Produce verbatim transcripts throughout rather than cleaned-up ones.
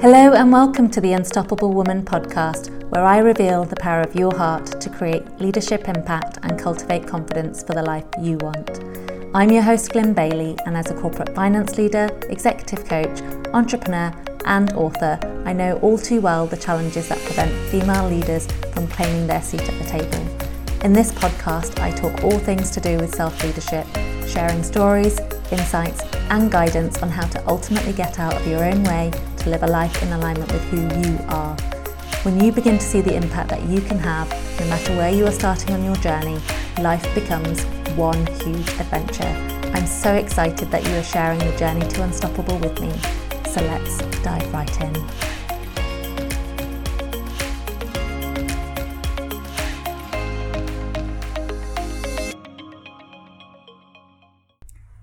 Hello and welcome to the Unstoppable Woman podcast, where I reveal the power of your heart to create leadership impact and cultivate confidence for the life you want. I'm your host, Glenn Bailey, and as a corporate finance leader, executive coach, entrepreneur and author, I know all too well the challenges that prevent female leaders from claiming their seat at the table. In this podcast, I talk all things to do with self-leadership, sharing stories, insights and guidance on how to ultimately get out of your own way to live a life in alignment with who you are. When you begin to see the impact that you can have, no matter where you are starting on your journey, life becomes one huge adventure. I'm so excited that you are sharing your journey to Unstoppable with me. So let's dive right in.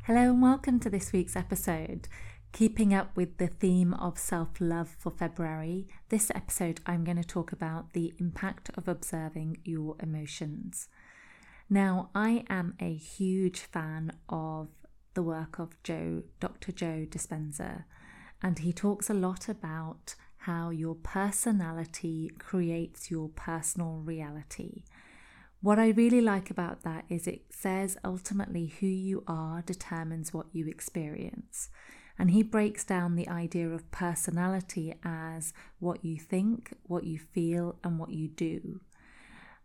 Hello and welcome to this week's episode. Keeping up with the theme of self-love for February, this episode I'm going to talk about the impact of observing your emotions. Now, I am a huge fan of the work of Joe, Doctor Joe Dispenza, and he talks a lot about how your personality creates your personal reality. What I really like about that is it says ultimately who you are determines what you experience. And he breaks down the idea of personality as what you think, what you feel, and what you do.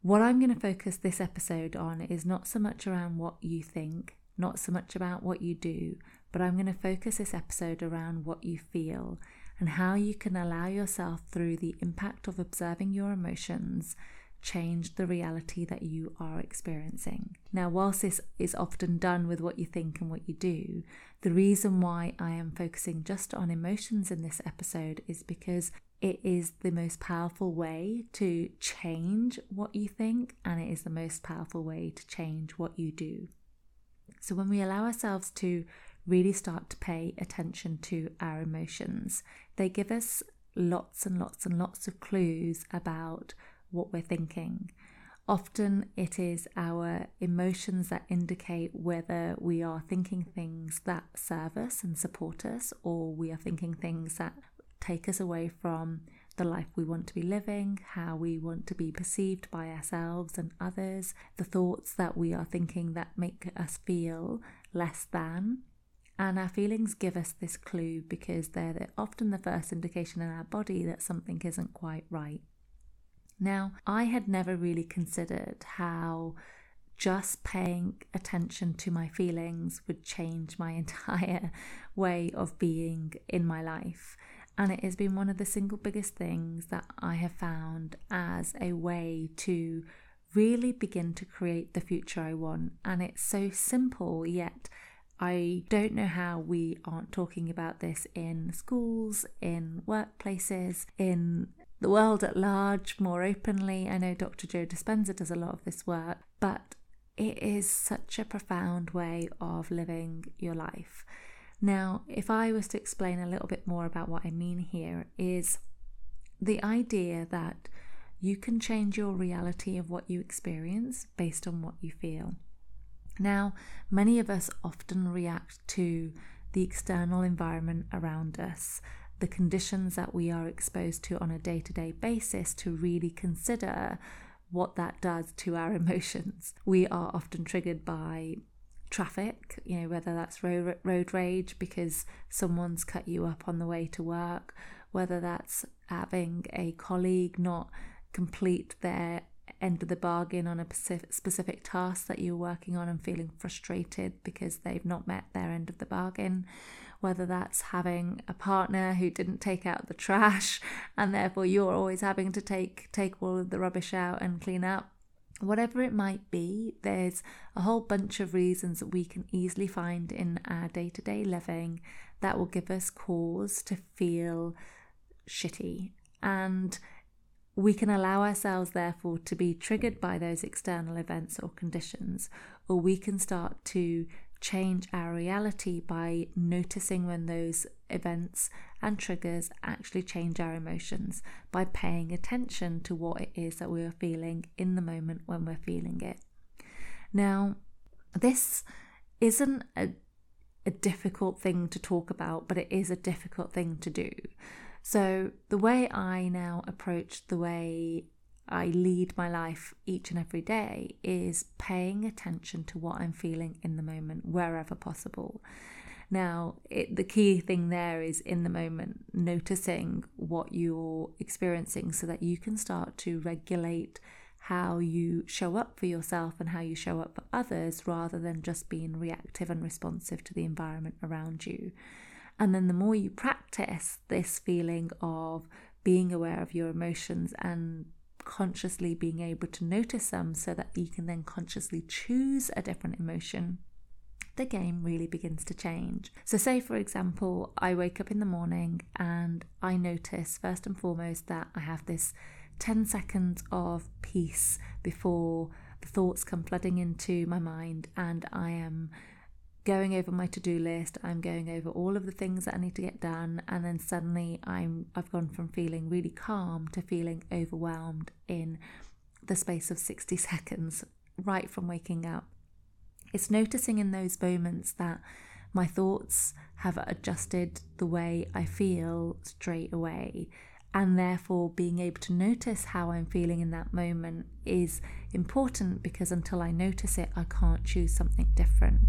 What I'm going to focus this episode on is not so much around what you think, not so much about what you do, but I'm going to focus this episode around what you feel and how you can allow yourself, through the impact of observing your emotions, change the reality that you are experiencing. Now, whilst this is often done with what you think and what you do, the reason why I am focusing just on emotions in this episode is because it is the most powerful way to change what you think, and it is the most powerful way to change what you do. So when we allow ourselves to really start to pay attention to our emotions, they give us lots and lots and lots of clues about what we're thinking. Often it is our emotions that indicate whether we are thinking things that serve us and support us, or we are thinking things that take us away from the life we want to be living, how we want to be perceived by ourselves and others, the thoughts that we are thinking that make us feel less than. And our feelings give us this clue because they're often the first indication in our body that something isn't quite right. Now, I had never really considered how just paying attention to my feelings would change my entire way of being in my life. And it has been one of the single biggest things that I have found as a way to really begin to create the future I want. And it's so simple, yet I don't know how we aren't talking about this in schools, in workplaces, in the world at large, more openly. I know Doctor Joe Dispenza does a lot of this work, but it is such a profound way of living your life. Now, if I was to explain a little bit more about what I mean here, is the idea that you can change your reality of what you experience based on what you feel. Now, many of us often react to the external environment around us, the conditions that we are exposed to on a day-to-day basis, to really consider what that does to our emotions. We are often triggered by traffic, you know, whether that's road, road rage because someone's cut you up on the way to work, whether that's having a colleague not complete their end of the bargain on a specific task that you're working on and feeling frustrated because they've not met their end of the bargain, whether that's having a partner who didn't take out the trash and therefore you're always having to take take all of the rubbish out and clean up. Whatever it might be, there's a whole bunch of reasons that we can easily find in our day-to-day living that will give us cause to feel shitty, and we can allow ourselves, therefore, to be triggered by those external events or conditions, or we can start to change our reality by noticing when those events and triggers actually change our emotions, by paying attention to what it is that we are feeling in the moment when we're feeling it. Now, this isn't a, a difficult thing to talk about, but it is a difficult thing to do. So the way I now approach the way I lead my life each and every day is paying attention to what I'm feeling in the moment, wherever possible. Now, it, the key thing there is in the moment, noticing what you're experiencing so that you can start to regulate how you show up for yourself and how you show up for others, rather than just being reactive and responsive to the environment around you. And then the more you practice this feeling of being aware of your emotions and consciously being able to notice them so that you can then consciously choose a different emotion, the game really begins to change. So say, for example, I wake up in the morning and I notice first and foremost that I have this ten seconds of peace before the thoughts come flooding into my mind, and I am going over my to-do list, I'm going over all of the things that I need to get done, and then suddenly I'm I've gone from feeling really calm to feeling overwhelmed in the space of sixty seconds, right from waking up. It's noticing in those moments that my thoughts have adjusted the way I feel straight away, and therefore being able to notice how I'm feeling in that moment is important, because until I notice it, I can't choose something different.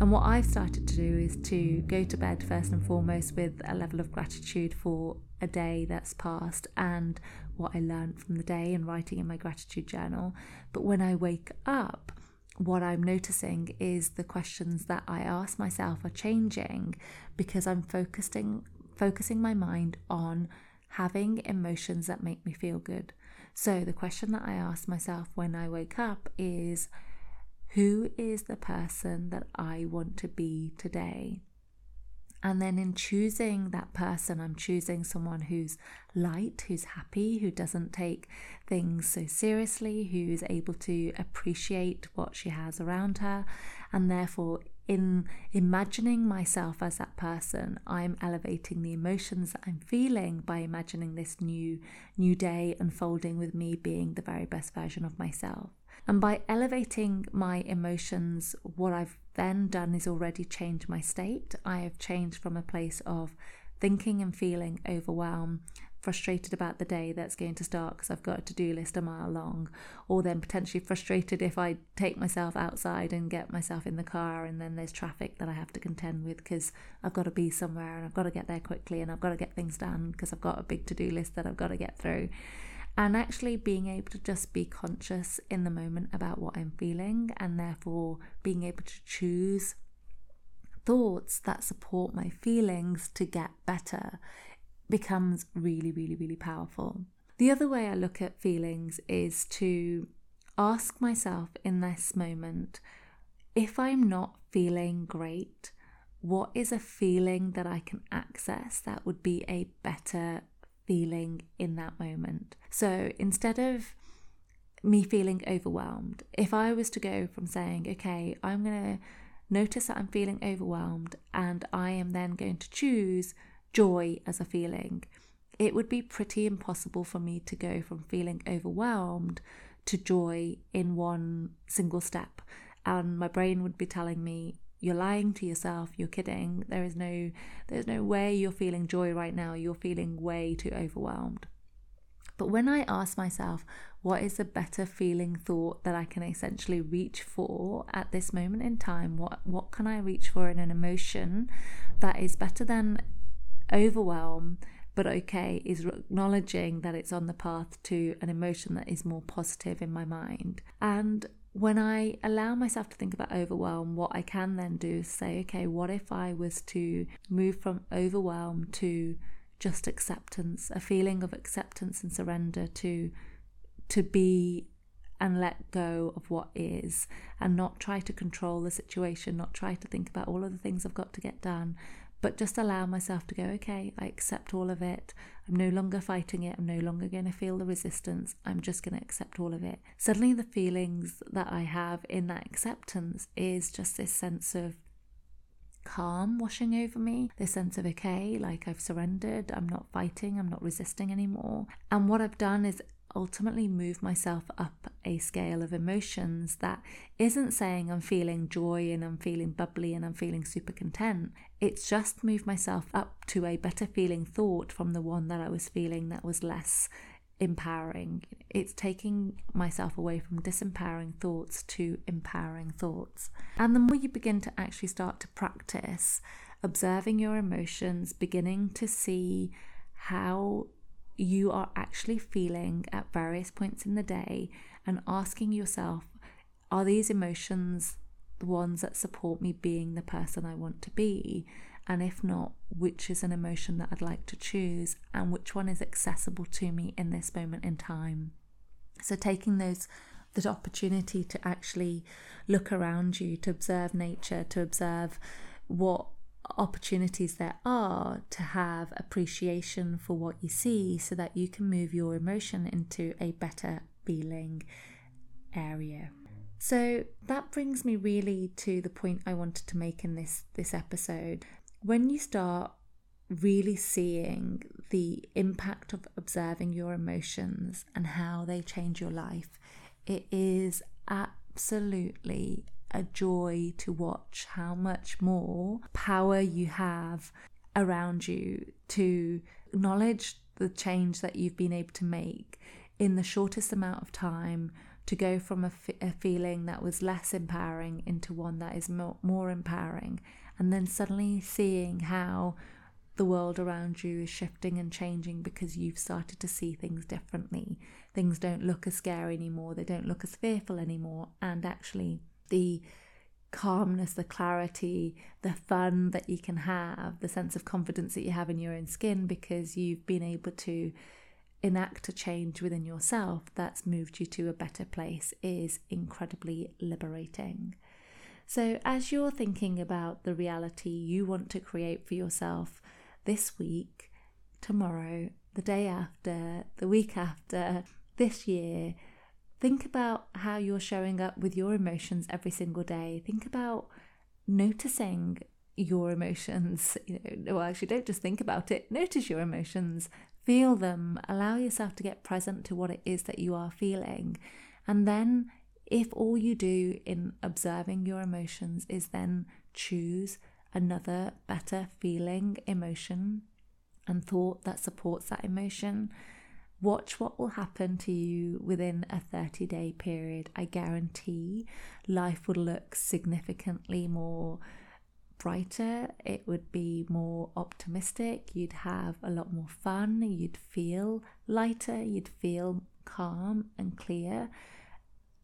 And what I've started to do is to go to bed first and foremost with a level of gratitude for a day that's passed and what I learned from the day, and writing in my gratitude journal. But when I wake up, what I'm noticing is the questions that I ask myself are changing, because I'm focusing focusing my mind on having emotions that make me feel good. So the question that I ask myself when I wake up is, who is the person that I want to be today? And then in choosing that person, I'm choosing someone who's light, who's happy, who doesn't take things so seriously, who's able to appreciate what she has around her. And therefore, in imagining myself as that person, I'm elevating the emotions that I'm feeling by imagining this new, new day unfolding with me being the very best version of myself. And by elevating my emotions, what I've then done is already changed my state. I have changed from a place of thinking and feeling overwhelmed, frustrated about the day that's going to start because I've got a to-do list a mile long, or then potentially frustrated if I take myself outside and get myself in the car and then there's traffic that I have to contend with because I've got to be somewhere and I've got to get there quickly and I've got to get things done because I've got a big to-do list that I've got to get through. And actually being able to just be conscious in the moment about what I'm feeling, and therefore being able to choose thoughts that support my feelings to get better becomes really, really, really powerful. The other way I look at feelings is to ask myself in this moment, if I'm not feeling great, what is a feeling that I can access that would be a better feeling in that moment? So instead of me feeling overwhelmed, if I was to go from saying, okay, I'm going to notice that I'm feeling overwhelmed and I am then going to choose joy as a feeling, it would be pretty impossible for me to go from feeling overwhelmed to joy in one single step. And my brain would be telling me, you're lying to yourself, you're kidding, there is no, there's no way you're feeling joy right now, you're feeling way too overwhelmed. But when I ask myself, what is a better feeling thought that I can essentially reach for at this moment in time, what, what can I reach for in an emotion that is better than overwhelm, but okay, is acknowledging that it's on the path to an emotion that is more positive in my mind. And when I allow myself to think about overwhelm, what I can then do is say, okay, what if I was to move from overwhelm to just acceptance, a feeling of acceptance and surrender to to be and let go of what is, and not try to control the situation, not try to think about all of the things I've got to get done, but just allow myself to go, okay, I accept all of it. I'm no longer fighting it. I'm no longer going to feel the resistance. I'm just going to accept all of it. Suddenly the feelings that I have in that acceptance is just this sense of calm washing over me, this sense of, okay, like I've surrendered. I'm not fighting. I'm not resisting anymore. And what I've done is ultimately move myself up a scale of emotions that isn't saying I'm feeling joy and I'm feeling bubbly and I'm feeling super content. It's just move myself up to a better feeling thought from the one that I was feeling that was less empowering. It's taking myself away from disempowering thoughts to empowering thoughts. And the more you begin to actually start to practice observing your emotions, beginning to see how you are actually feeling at various points in the day and asking yourself, are these emotions the ones that support me being the person I want to be? And if not, which is an emotion that I'd like to choose and which one is accessible to me in this moment in time? So taking those that opportunity to actually look around you, to observe nature, to observe what opportunities there are, to have appreciation for what you see so that you can move your emotion into a better feeling area. So that brings me really to the point I wanted to make in this this episode. When you start really seeing the impact of observing your emotions and how they change your life, it is absolutely a joy to watch how much more power you have around you to acknowledge the change that you've been able to make in the shortest amount of time, to go from a, f- a feeling that was less empowering into one that is more, more empowering, and then suddenly seeing how the world around you is shifting and changing because you've started to see things differently. Things don't look as scary anymore, they don't look as fearful anymore, and actually the calmness, the clarity, the fun that you can have, the sense of confidence that you have in your own skin because you've been able to enact a change within yourself that's moved you to a better place is incredibly liberating. So as you're thinking about the reality you want to create for yourself this week, tomorrow, the day after, the week after, this year, think about how you're showing up with your emotions every single day. Think about noticing your emotions. You know, well, actually, don't just think about it. Notice your emotions. Feel them. Allow yourself to get present to what it is that you are feeling. And then if all you do in observing your emotions is then choose another better feeling emotion and thought that supports that emotion, watch what will happen to you within a thirty-day period. I guarantee life would look significantly more brighter. It would be more optimistic. You'd have a lot more fun. You'd feel lighter. You'd feel calm and clear.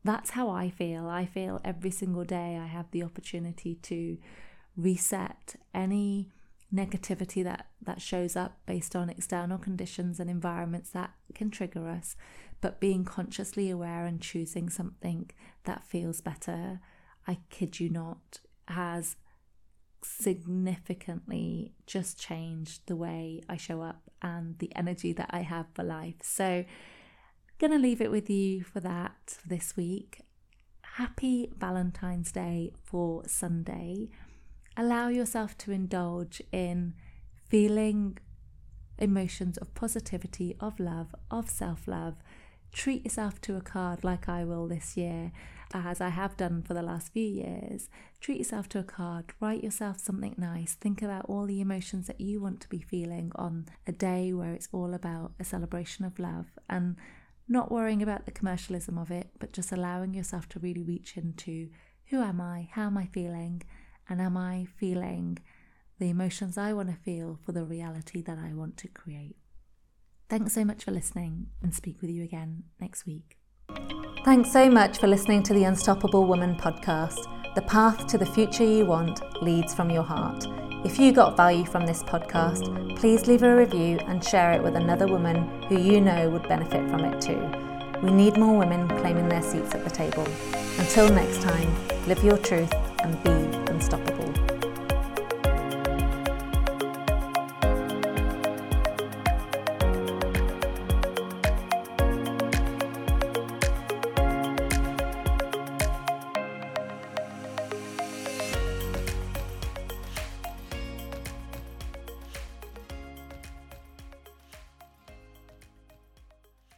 That's how I feel. I feel every single day I have the opportunity to reset any negativity that that shows up based on external conditions and environments that can trigger us, but being consciously aware and choosing something that feels better, I kid you not, has significantly just changed the way I show up and the energy that I have for life. So gonna leave it with you for that this week. Happy Valentine's Day for Sunday. Allow yourself to indulge in feeling emotions of positivity, of love, of self-love. Treat yourself to a card like I will this year, as I have done for the last few years. Treat yourself to a card, write yourself something nice, think about all the emotions that you want to be feeling on a day where it's all about a celebration of love and not worrying about the commercialism of it, but just allowing yourself to really reach into who am I, how am I feeling, and am I feeling the emotions I want to feel for the reality that I want to create? Thanks so much for listening, and speak with you again next week. Thanks so much for listening to the Unstoppable Woman podcast. The path to the future you want leads from your heart. If you got value from this podcast, please leave a review and share it with another woman who you know would benefit from it too. We need more women claiming their seats at the table. Until next time, live your truth and be unstoppable.